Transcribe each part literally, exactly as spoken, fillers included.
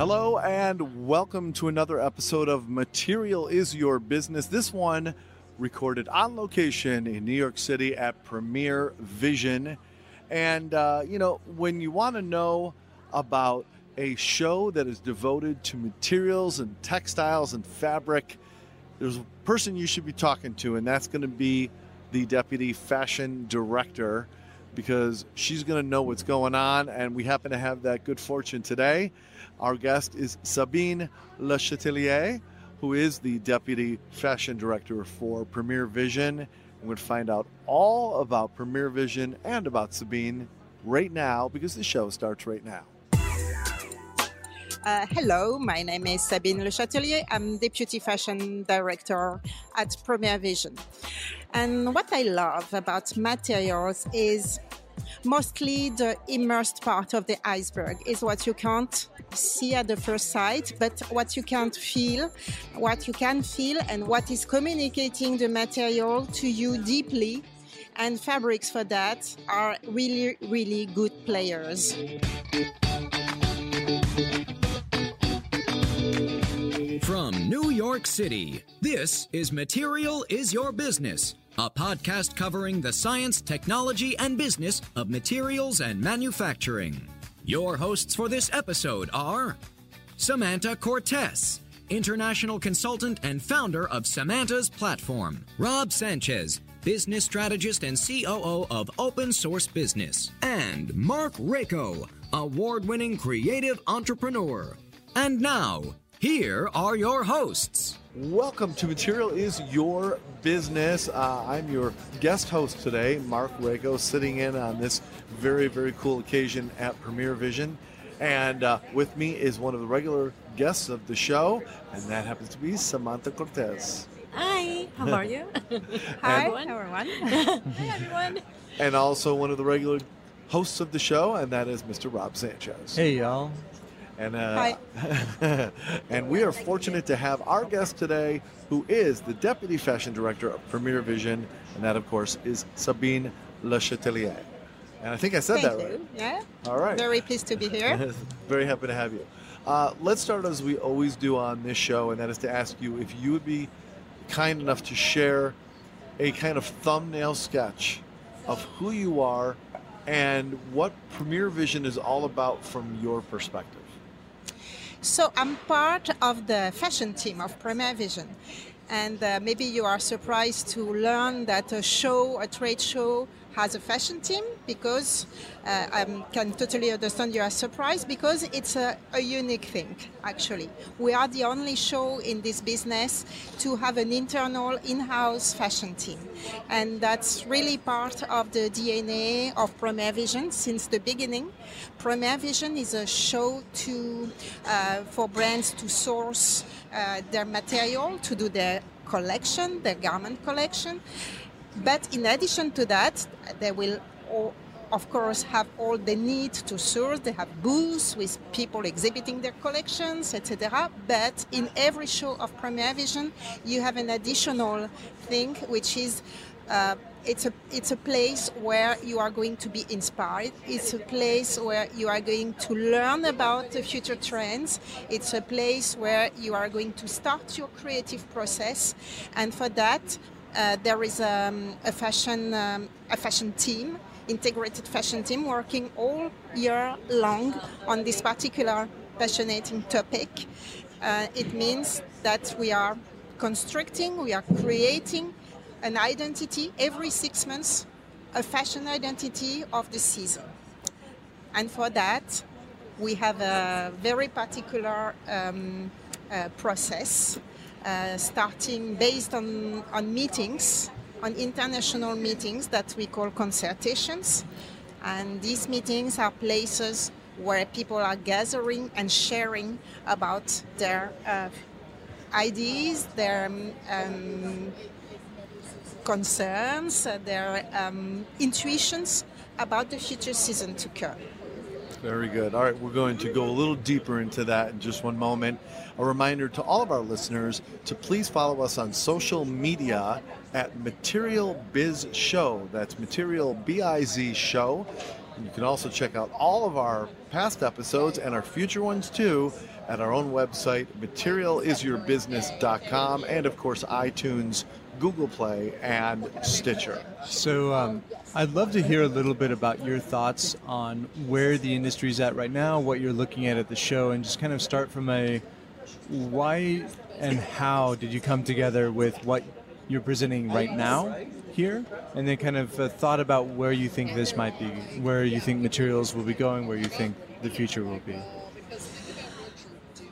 Hello and welcome to another episode of Material Is Your Business. This one recorded on location in New York City at Première Vision. And, uh, you know, when you want to know about a show that is devoted to materials and textiles and fabric, there's a person you should be talking to, and that's going to be the Deputy Fashion Director, because she's going to know what's going on, and we happen to have that good fortune today. Our guest is Sabine Le Chatelier, who is the Deputy Fashion Director for Première Vision. We're going to find out all about Première Vision and about Sabine right now, because the show starts right now. Uh, hello, my name is Sabine Le Chatelier. I'm Deputy Fashion Director at Première Vision. And what I love about materials is mostly the immersed part of the iceberg is what you can't see at the first sight, but what you can't feel, what you can feel, and what is communicating the material to you deeply. And fabrics for that are really, really good players. From New York City, this is Material Is Your Business, a podcast covering the science, technology, and business of materials and manufacturing. Your hosts for this episode are Samantha Cortez, international consultant and founder of Samantha's Platform; Rob Sanchez, business strategist and C O O of Open Source Business; and Marc Raco, award-winning creative entrepreneur. And now, here are your hosts. Welcome to Material Is Your Business. Uh, I'm your guest host today, Marc Raco, sitting in on this very, very cool occasion at Première Vision. And uh, with me is one of the regular guests of the show, and that happens to be Samantha Cortez. Hi, how are you? Hi, everyone. Hi, everyone. And also one of the regular hosts of the show, and that is Mister Rob Sanchez. Hey, y'all. And, uh, and we are fortunate to have our guest today, who is the Deputy Fashion Director of Première Vision, and that, of course, is Sabine Le Chatelier. And I think I said Thank that you. right. Yeah. All right. Very pleased to be here. Very happy to have you. Uh, let's start as we always do on this show, and that is to ask you if you would be kind enough to share a kind of thumbnail sketch of who you are and what Première Vision is all about from your perspective. So I'm part of the fashion team of Première Vision, and uh, maybe you are surprised to learn that a show, a trade show, has a fashion team, because uh, I can totally understand you are surprised, because it's a, a unique thing, actually. We are the only show in this business to have an internal in-house fashion team. And that's really part of the D N A of Première Vision since the beginning. Première Vision is a show to uh, for brands to source uh, their material, to do their collection, their garment collection. But in addition to that, they will, all, of course, have all the need to source. They have booths with people exhibiting their collections, et cetera. But in every show of Première Vision, you have an additional thing, which is uh, it's a it's a place where you are going to be inspired. It's a place where you are going to learn about the future trends. It's a place where you are going to start your creative process, and for that. Uh, there is um, a fashion um, a fashion team, integrated fashion team, working all year long on this particular fascinating topic. Uh, it means that we are constructing, we are creating an identity every six months, a fashion identity of the season. And for that, we have a very particular um, uh, process. Uh, starting based on, on meetings, on international meetings that we call concertations. And these meetings are places where people are gathering and sharing about their uh, ideas, their um, concerns, their um, intuitions about the future season to come. Very good. All right, we're going to go a little deeper into that in just one moment. A reminder to all of our listeners to please follow us on social media at Material Biz Show. That's Material B I Z Show. And you can also check out all of our past episodes and our future ones too at our own website, material is your business dot com, and of course iTunes, Google Play, and Stitcher. So um, I'd love to hear a little bit about your thoughts on where the industry's at right now, what you're looking at at the show, and just kind of start from a why and how did you come together with what you're presenting right now here, and then kind of uh, thought about where you think this might be, where you think materials will be going, where you think the future will be.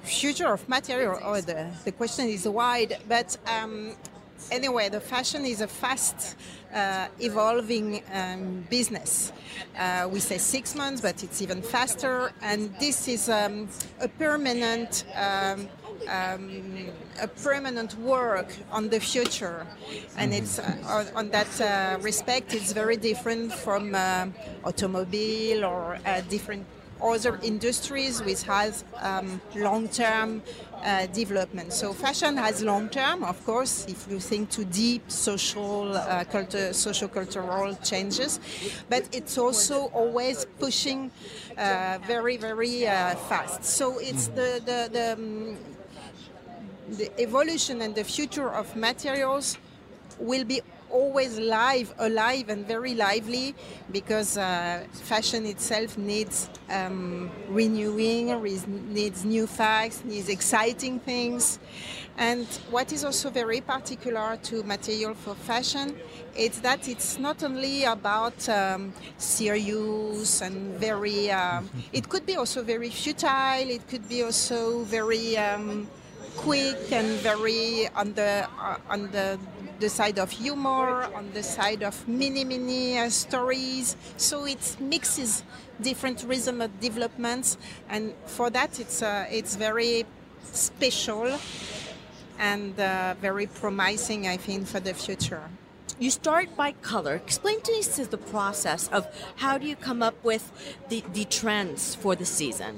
Future of material, oh, the, the question is wide, but um, anyway, the fashion is a fast uh, evolving um, business. Uh, we say six months, but it's even faster, and this is um, a permanent um, Um, a permanent work on the future, and it's uh, on that uh, respect it's very different from uh, automobile or uh, different other industries which has um, long-term uh, development. So fashion has long-term, of course, if you think to deep social, uh, culture, socio-cultural changes, but it's also always pushing uh, very, very uh, fast. So it's the the, the um, the evolution and the future of materials will be always live, alive and very lively, because uh, fashion itself needs um, renewing, re needs new facts, needs exciting things. And what is also very particular to material for fashion is that it's not only about um, serious and very, um, it could be also very futile, it could be also very um, quick and very on the uh, on the, the side of humor, on the side of mini mini uh, stories. So it mixes different rhythm of developments, and for that it's uh, it's very special and uh, very promising, I think, for the future. You start by color. Explain to us the process of how do you come up with the, the trends for the season.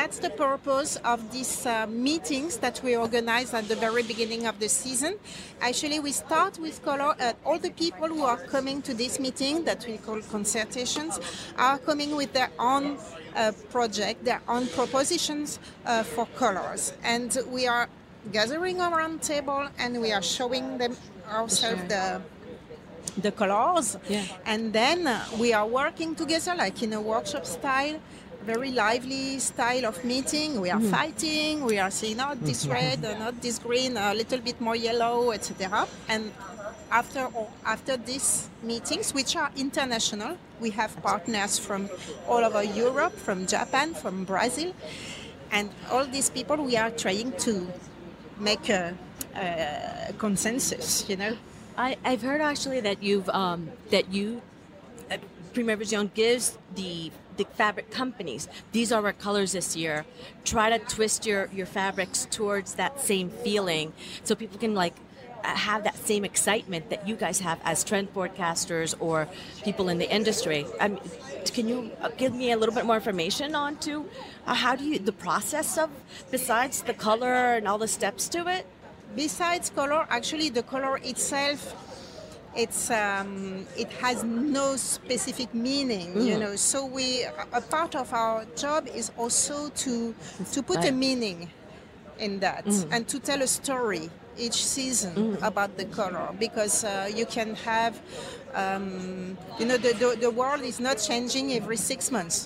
That's the purpose of these uh, meetings that we organize at the very beginning of the season. Actually, we start with color. Uh, all the people who are coming to this meeting that we call concertations are coming with their own uh, project, their own propositions uh, for colors. And we are gathering around table and we are showing them ourselves the the colors. Yeah. And then uh, we are working together like in a workshop style. Very lively style of meeting. We are mm. fighting, we are saying not this red, or not this green, a little bit more yellow, et cetera. And after after these meetings, which are international, we have partners from all over Europe, from Japan, from Brazil, and all these people we are trying to make a, a consensus, you know. I, I've heard actually that you've um, that you uh, Première Vision gives the the fabric companies, these are our colors this year, try to twist your, your fabrics towards that same feeling so people can like have that same excitement that you guys have as trend forecasters or people in the industry. Um, can you give me a little bit more information on to uh, how do you, the process of, besides the color and all the steps to it? Besides color, actually the color itself, It's um, it has no specific meaning, mm. you know. So we a part of our job is also to to put a meaning in that mm. and to tell a story each season mm. about the color, because uh, you can have um, you know the, the the world is not changing every six months.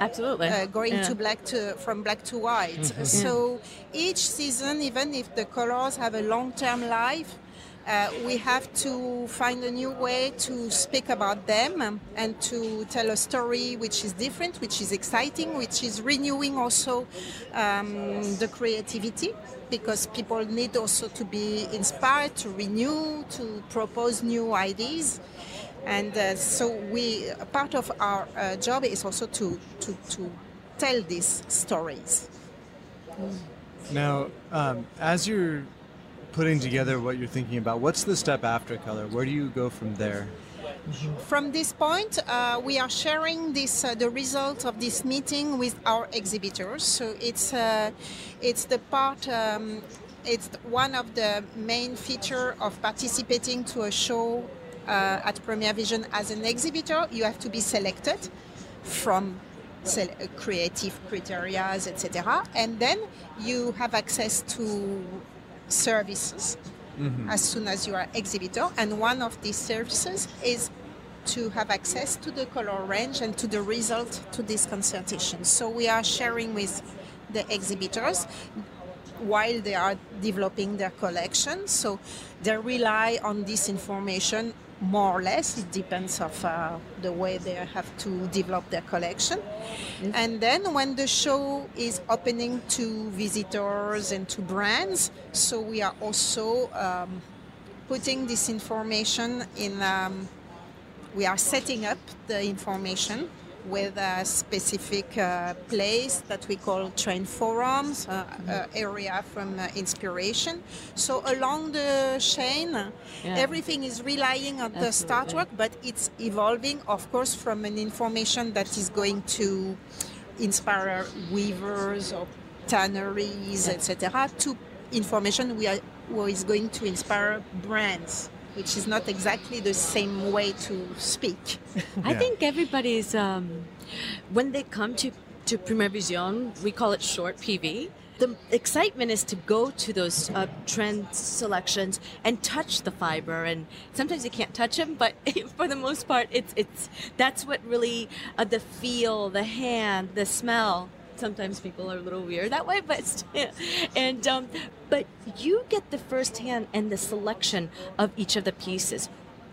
Absolutely. Uh, going yeah. to black to from black to white. Mm-hmm. So each season, even if the colors have a long-term life. Uh, we have to find a new way to speak about them and to tell a story which is different, which is exciting, which is renewing also um, the creativity, because people need also to be inspired, to renew, to propose new ideas. And uh, so we, part of our uh, job is also to, to, to tell these stories. Now, um, as you're putting together what you're thinking about, what's the step after color? Where do you go from there? From this point, uh, we are sharing this uh, the result of this meeting with our exhibitors. So it's uh, it's the part. Um, it's one of the main feature of participating to a show uh, at Première Vision as an exhibitor, you have to be selected from creative criteria, et cetera. And then you have access to services mm-hmm. as soon as you are exhibitor. And one of these services is to have access to the color range and to the result to this consultation. So we are sharing with the exhibitors while they are developing their collection. So they rely on this information more or less. It depends of uh, the way they have to develop their collection. Yes. And then when the show is opening to visitors and to brands, so we are also um, putting this information in, um, we are setting up the information with a specific uh, place that we call train forums, uh, mm-hmm. uh, area from uh, inspiration. So along the chain, yeah. everything is relying on Absolutely. The start work, but it's evolving, of course, from an information that is going to inspire weavers or tanneries, yeah. et cetera, to information we are, who is going to inspire brands, which is not exactly the same way to speak. Yeah. I think everybody's, um, when they come to, to Première Vision, we call it short P V, the excitement is to go to those uh, trend selections and touch the fiber. And sometimes you can't touch them, but for the most part, it's it's that's what really, uh, the feel, the hand, the smell. Sometimes people are a little weird that way, but and um, but you get the first hand and the selection of each of the pieces.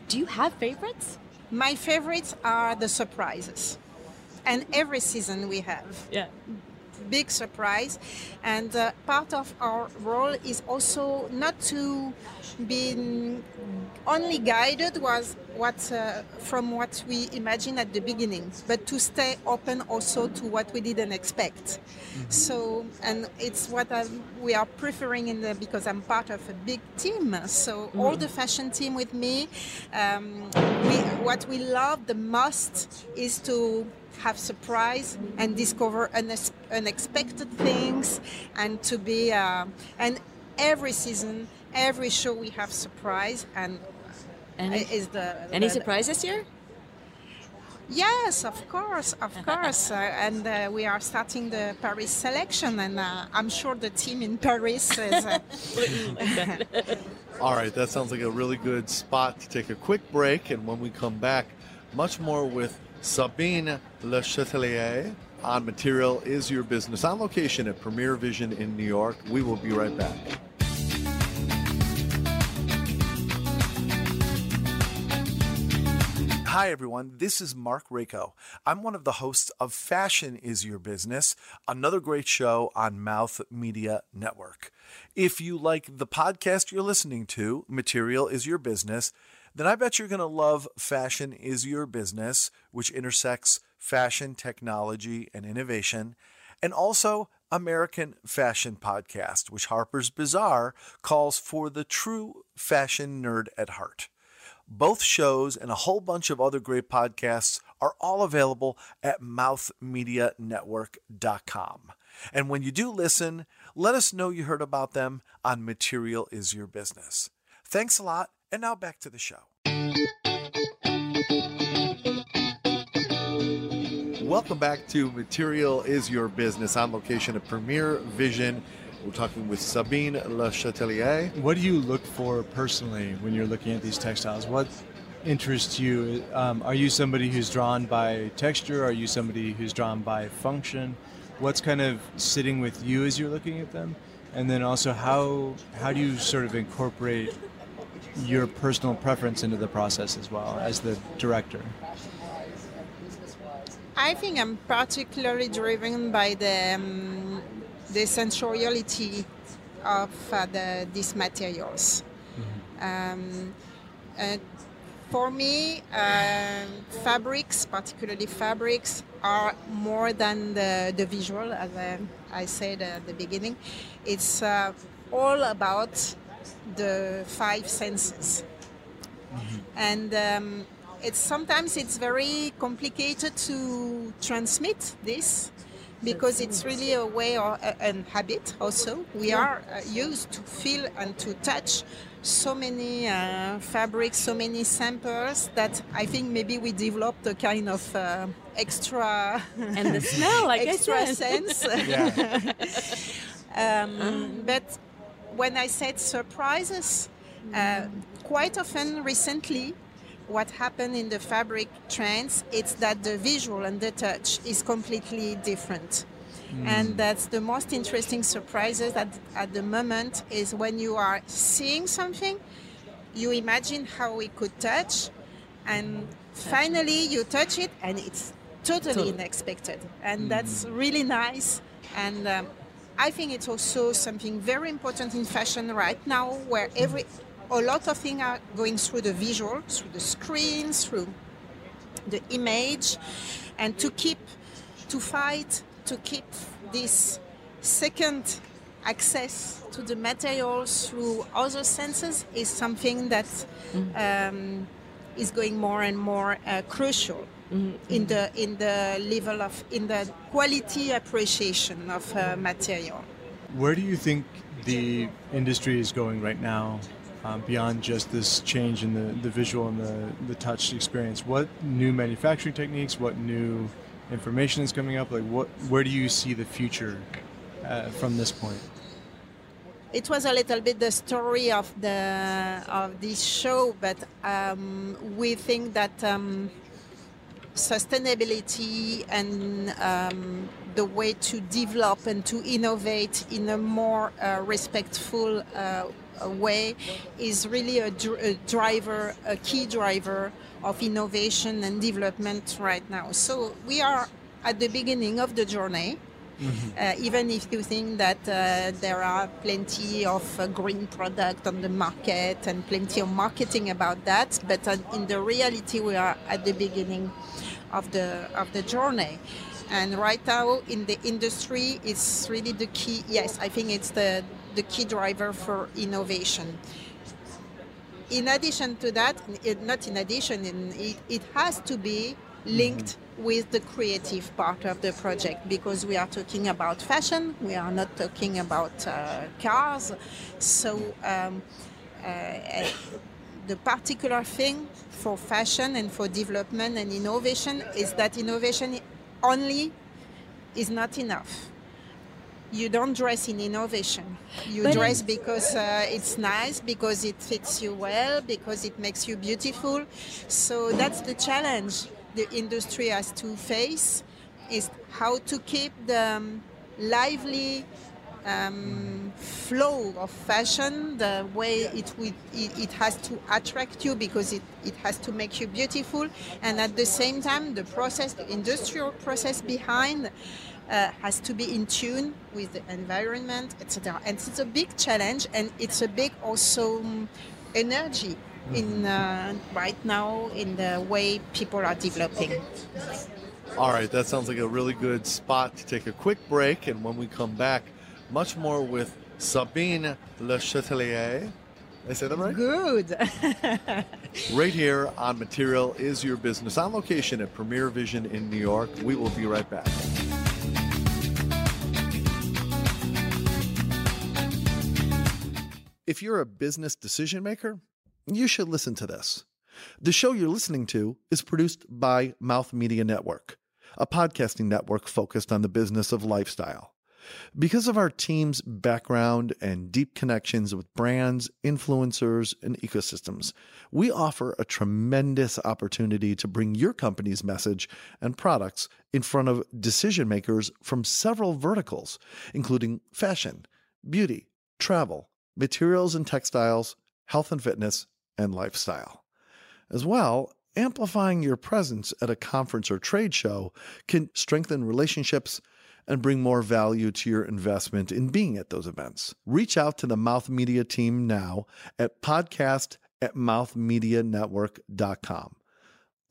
Do you have favorites? My favorites are the surprises, and every season we have yeah. big surprise. And uh, part of our role is also not to be only guided was what uh, from what we imagined at the beginning, but to stay open also to what we didn't expect. Mm-hmm. So, and it's what I'm, we are preferring in the, because I'm part of a big team. So mm-hmm. all the fashion team with me, um, we, what we love the most is to have surprise and discover unex- unexpected things, and to be uh, and every season, every show we have surprise. And Any, is the, any the, surprise this year? Yes, of course, of course. Uh, and uh, we are starting the Paris selection, and uh, I'm sure the team in Paris is... Uh, All right, that sounds like a really good spot to take a quick break. And when we come back, much more with Sabine Le Chatelier on Material Is Your Business, on location at Première Vision in New York. We will be right back. Hi, everyone. This is Marc Raco. I'm one of the hosts of Fashion Is Your Business, another great show on Mouth Media Network. If you like the podcast you're listening to, Material Is Your Business, then I bet you're going to love Fashion Is Your Business, which intersects fashion, technology, and innovation, and also American Fashion Podcast, which Harper's Bazaar calls for the true fashion nerd at heart. Both shows and a whole bunch of other great podcasts are all available at mouth media network dot com. And when you do listen, let us know you heard about them on Material Is Your Business. Thanks a lot, and now back to the show. Welcome back to Material Is Your Business, on location at Première Vision. We're talking with Sabine Le Chatelier. What do you look for personally when you're looking at these textiles? What interests you? Um, are you somebody who's drawn by texture? Are you somebody who's drawn by function? What's kind of sitting with you as you're looking at them? And then also, how how do you sort of incorporate your personal preference into the process as well as the director? I think I'm particularly driven by the... Um, the sensoriality of uh, the, these materials. Mm-hmm. Um, uh, for me, uh, fabrics, particularly fabrics, are more than the, the visual, as I, I said at the beginning. It's uh, all about the five senses. Mm-hmm. And um, it's sometimes it's very complicated to transmit this, because it's really a way or a, a habit also. We are uh, used to feel and to touch so many uh, fabrics, so many samples that I think maybe we developed a kind of uh, extra... And the smell, I guess. Extra sense. um, um. But when I said surprises, uh, quite often recently, what happened in the fabric trends, it's that the visual and the touch is completely different. Mm. And that's the most interesting surprises at, at the moment is when you are seeing something, you imagine how it could touch, and finally you touch it and it's totally unexpected. And mm. that's really nice. And um, I think it's also something very important in fashion right now, where every... a lot of things are going through the visual, through the screen, through the image, and to keep, to fight, to keep this second access to the materials through other senses is something that um, is going more and more uh, crucial in the in the level of in the quality appreciation of uh, material. Where do you think the industry is going right now? Um, beyond just this change in the, the visual and the, the touch experience, what new manufacturing techniques, what new information is coming up? Like, what, where do you see the future uh, from this point? It was a little bit the story of the of this show, but um, we think that um, sustainability and um, the way to develop and to innovate in a more uh, respectful uh, way is really a, dr- a driver, a key driver of innovation and development right now. So we are at the beginning of the journey, mm-hmm. uh, even if you think that uh, there are plenty of uh, green product on the market and plenty of marketing about that, but uh, in the reality we are at the beginning of the of the journey. And right now in the industry, it's really the key. Yes, I think it's the the key driver for innovation. In addition to that, it, not in addition, it, it has to be linked with the creative part of the project, because we are talking about fashion, we are not talking about uh, cars. So um, uh, the particular thing for fashion and for development and innovation is that innovation only is not enough. You don't dress in innovation. You but dress because uh, it's nice, because it fits you well, because it makes you beautiful. So that's the challenge the industry has to face, is how to keep the um, lively um, flow of fashion, the way it, would, it, it has to attract you because it, it has to make you beautiful. And at the same time, the process, the industrial process behind Uh, has to be in tune with the environment, et cetera. And it's a big challenge, and it's a big also um, energy in uh, right now in the way people are developing. All right, that sounds like a really good spot to take a quick break, and when we come back, much more with Sabine Le Chatelier. Did I say that right? Good. Right here on Material Is Your Business, on location at Premiere Vision in New York. We will be right back. If you're a business decision maker, you should listen to this. The show you're listening to is produced by Mouth Media Network, a podcasting network focused on the business of lifestyle. Because of our team's background and deep connections with brands, influencers, and ecosystems, we offer a tremendous opportunity to bring your company's message and products in front of decision makers from several verticals, including fashion, beauty, travel, materials and textiles, health and fitness, and lifestyle. As well, amplifying your presence at a conference or trade show can strengthen relationships and bring more value to your investment in being at those events. Reach out to the Mouth Media team now at podcast at mouth media network dot com.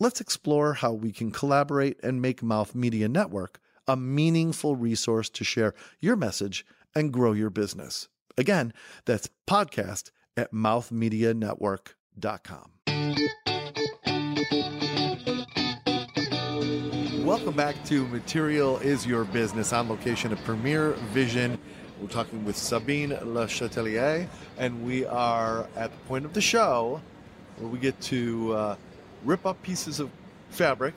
Let's explore how we can collaborate and make Mouth Media Network a meaningful resource to share your message and grow your business. Again, that's podcast at mouth media network dot com. Welcome back to Material is Your Business, on location at Premiere Vision. We're talking with Sabine Le Chatelier, and we are at the point of the show where we get to uh, rip up pieces of fabric,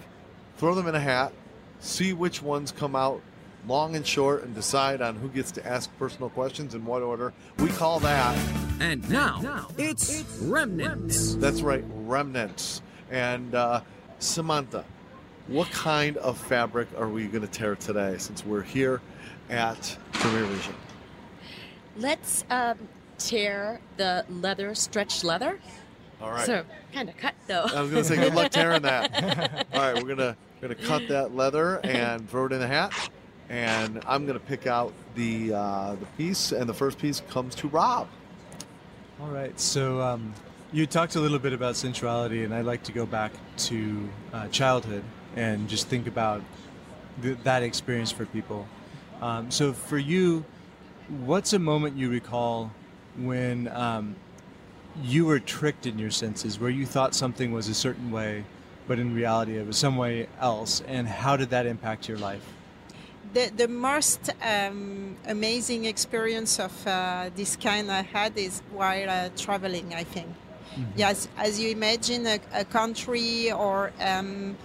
throw them in a hat, see which ones come out long and short, and decide on who gets to ask personal questions in what order. We call that... And now, now it's, it's Remnants. That's right, Remnants. And uh, Samantha, what kind of fabric are we going to tear today, since we're here at Premiere Vision? Let's um, tear the leather, stretched leather. All right. So kind of cut, though. I was going to say, good luck tearing that. All right, we're going to we're going to cut that leather and throw it in a hat. And I'm going to pick out the uh, the piece, and the first piece comes to Rob. All right, so um, you talked a little bit about sensuality, and I'd like to go back to uh, childhood and just think about th that experience for people. Um, so for you, what's a moment you recall when um, you were tricked in your senses, where you thought something was a certain way, but in reality it was some way else, and how did that impact your life? The, the most um, amazing experience of uh, this kind I had is while uh, traveling, I think. Mm-hmm. Yes, as you imagine a, a country, or um,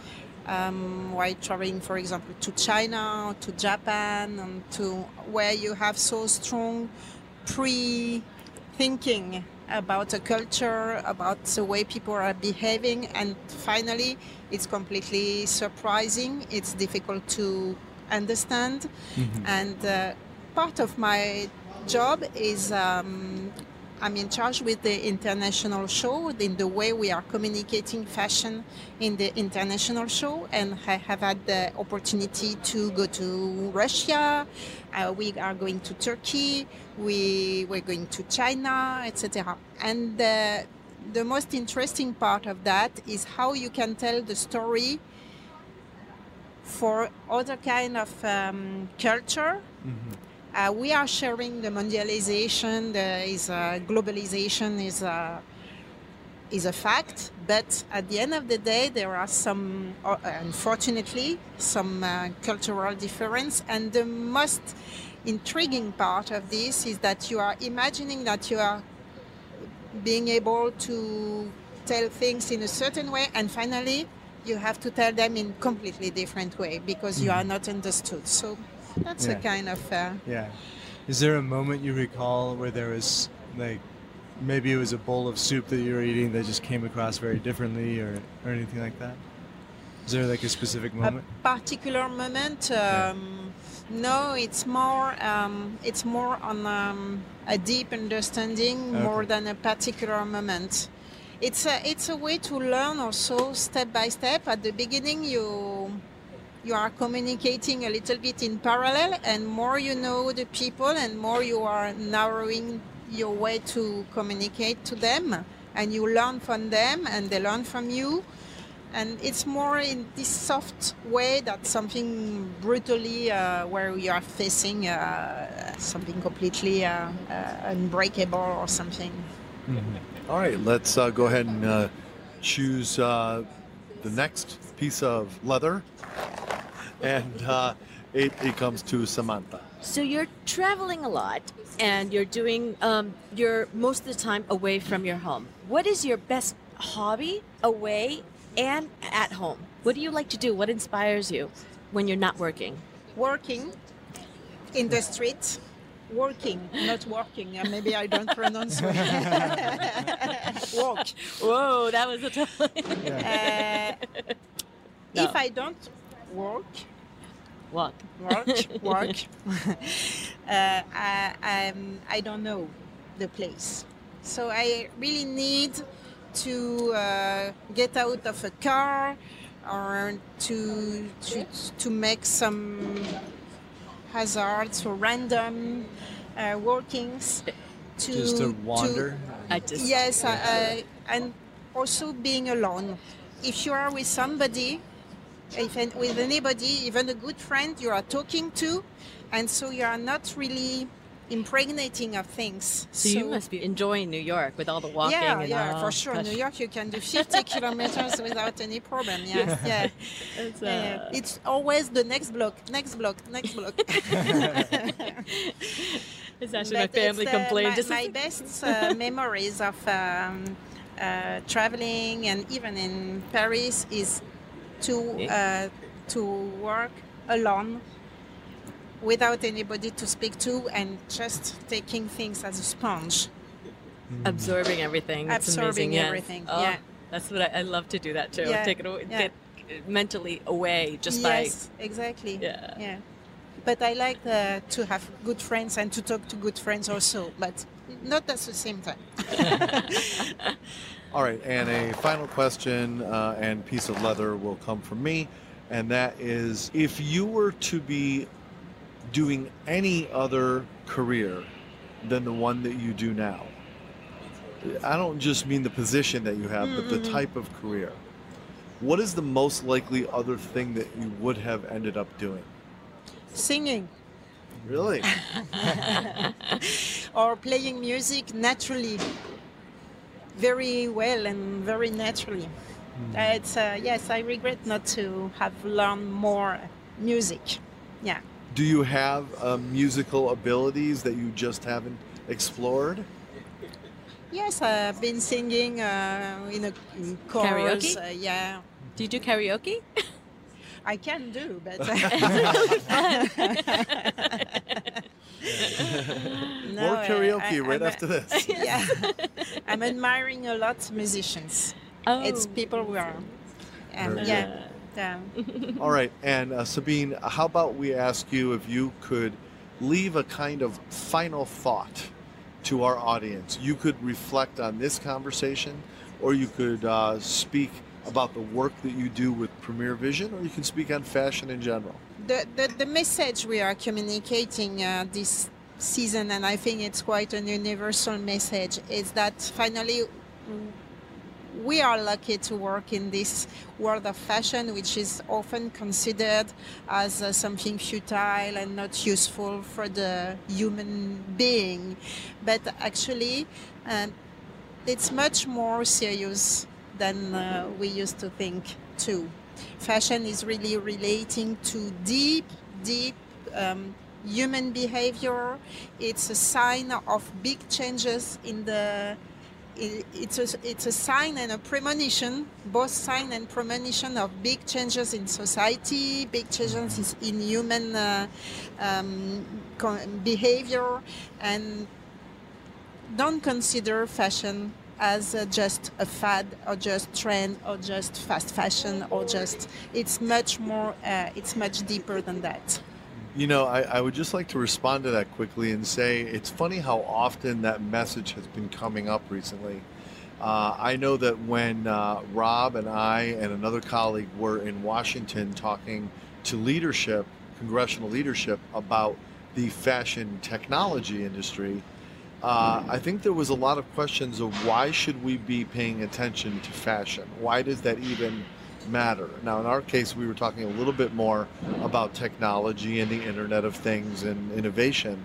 um, while traveling, for example, to China, or to Japan, and to where you have so strong pre-thinking about a culture, about the way people are behaving, and finally it's completely surprising, it's difficult to understand. Mm-hmm. And uh, part of my job is um, I'm in charge with the international show, in the way we are communicating fashion in the international show, and I have had the opportunity to go to Russia, uh, we are going to Turkey, we were going to China, et cetera. And uh, the most interesting part of that is how you can tell the story for other kind of um, culture. Mm-hmm. Uh, we are sharing the mondialization, there is uh, globalization is uh, is a fact, but at the end of the day there are some, uh, unfortunately, some uh, cultural difference, and the most intriguing part of this is that you are imagining that you are being able to tell things in a certain way, and finally you have to tell them in completely different way because you are not understood. So that's yeah. a kind of... Uh, yeah. Is there a moment you recall where there was, like, maybe it was a bowl of soup that you were eating that just came across very differently, or, or anything like that? Is there, like, a specific moment? A particular moment? Um, yeah. No, it's more, um, it's more on um, a deep understanding, okay, more than a particular moment. It's a, it's a way to learn also step by step. At the beginning, you you are communicating a little bit in parallel, and more you know the people and more you are narrowing your way to communicate to them, and you learn from them and they learn from you. And it's more in this soft way that something brutally uh, where you are facing uh, something completely uh, uh, unbreakable or something. Mm-hmm. All right, let's uh, go ahead and uh, choose uh, the next piece of leather, and uh, it, it comes to Samantha. So you're traveling a lot, and you're doing, um, you're most of the time away from your home. What is your best hobby away and at home? What do you like to do? What inspires you when you're not working? Working in the street. Working, not working. Uh, maybe I don't pronounce it. Walk. Whoa, that was a tough one. Yeah. Uh, no. If I don't work, walk, walk, walk, uh, I, I'm, I don't know the place. So I really need to uh, get out of a car, or to to, to make some hazards or random uh, workings to just to wander. To, I just, yes, yeah. uh, and also being alone. If you are with somebody, if an, with anybody, even a good friend you are talking to, and so you are not really impregnating of things. So, so you must be enjoying New York with all the walking. Yeah, and yeah, all. For sure. Gosh. New York, you can do fifty kilometers without any problem. Yes, yeah. yeah. It's, uh... yeah. It's always the next block, next block, next block. It's actually but my family uh, complained. My, my best uh, memories of um, uh, traveling and even in Paris is to uh, to work alone, without anybody to speak to, and just taking things as a sponge, absorbing everything. That's absorbing amazing. everything. Yes. Oh, yeah, that's what I, I love to do. That too. Yeah. Take it away, yeah. Get mentally away just yes, by. Yes, exactly. Yeah, yeah. But I like uh, to have good friends and to talk to good friends also, but not at the same time. All right, and a final question uh, and piece of leather will come from me, and that is, if you were to be doing any other career than the one that you do now, I don't just mean the position that you have, mm-hmm. but the type of career, what is the most likely other thing that you would have ended up doing? Singing. Really? Or playing music naturally, very well and very naturally. Mm-hmm. uh, it's, uh, yes, I regret not to have learned more music. Yeah. Do you have uh, musical abilities that you just haven't explored? Yes, I've been singing uh, in a in chorus. Karaoke? Uh, yeah. Do you do karaoke? I can do, but... no, more karaoke I, I, right I'm after a, this. Yeah. I'm admiring a lot of musicians. Oh. It's people who are... Um, yeah. yeah. Yeah. All right, and uh, Sabine, how about we ask you if you could leave a kind of final thought to our audience. You could reflect on this conversation, or you could uh, speak about the work that you do with Première Vision, or you can speak on fashion in general. The, the, the message we are communicating uh, this season, and I think it's quite an universal message, is that finally we are lucky to work in this world of fashion, which is often considered as uh, something futile and not useful for the human being. But actually, uh, it's much more serious than uh, we used to think, too. Fashion is really relating to deep, deep um, human behavior. It's a sign of big changes in the... It's a, it's a sign and a premonition, both sign and premonition of big changes in society, big changes in human uh, um, behavior, and don't consider fashion as uh, just a fad or just trend or just fast fashion or just, it's much more, uh, it's much deeper than that. You know, I, I would just like to respond to that quickly and say it's funny how often that message has been coming up recently. Uh, I know that when uh, Rob and I and another colleague were in Washington talking to leadership, congressional leadership, about the fashion technology industry, uh, I think there was a lot of questions of why should we be paying attention to fashion? Why does that even matter? Now, in our case, we were talking a little bit more about technology and the Internet of Things and innovation,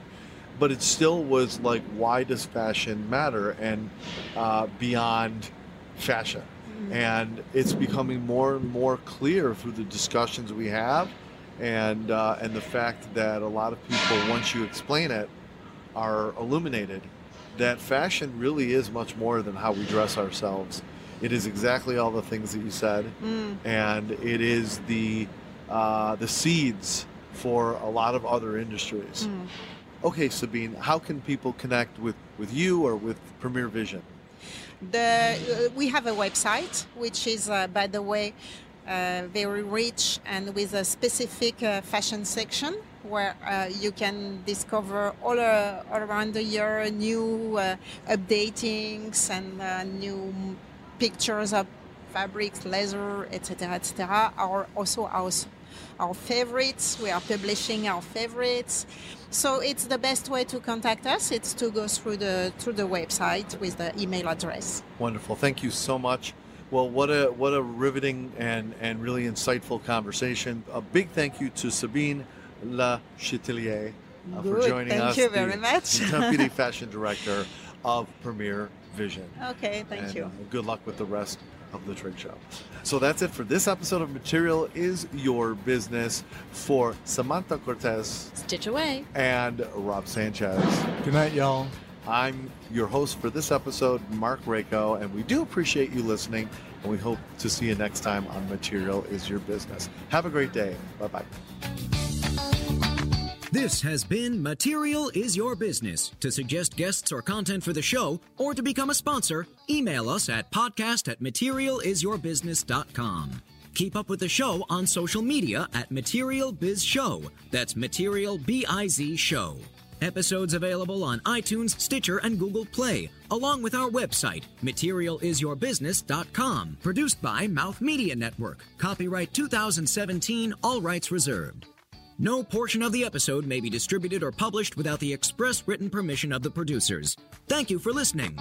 but it still was like, why does fashion matter? And uh, beyond fashion. And it's becoming more and more clear through the discussions we have, and uh, and the fact that a lot of people, once you explain it, are illuminated that fashion really is much more than how we dress ourselves. It is exactly all the things that you said, mm. and it is the uh, the seeds for a lot of other industries. Mm. Okay, Sabine, how can people connect with, with you or with Première Vision? The, uh, we have a website, which is, uh, by the way, uh, very rich and with a specific uh, fashion section, where uh, you can discover all, uh, all around the year new uh, updatings and uh, new pictures of fabrics, leather, et cetera, et cetera, are also our, our favorites. We are publishing our favorites. So it's the best way to contact us. It's to go through the through the website with the email address. Wonderful. Thank you so much. Well, what a what a riveting and and really insightful conversation. A big thank you to Sabine Le Chatelier uh, for joining thank us. Thank you very the, much. The Deputy Fashion Director of Premiere Vision. Okay, thank and, you. Uh, good luck with the rest of the trade show. So that's it for this episode of Material Is Your Business. For Samantha Cortez, Stitch Away, and Rob Sanchez. Good night, y'all. I'm your host for this episode, Marc Raco, and we do appreciate you listening, and we hope to see you next time on Material Is Your Business. Have a great day. Bye-bye. This has been Material Is Your Business. To suggest guests or content for the show, or to become a sponsor, email us at podcast at material is your business dot com. Keep up with the show on social media at Material Biz Show. That's Material B I Z Show. Episodes available on iTunes, Stitcher, and Google Play, along with our website, material is your business dot com. Produced by Mouth Media Network. Copyright two thousand seventeen, all rights reserved. No portion of the episode may be distributed or published without the express written permission of the producers. Thank you for listening.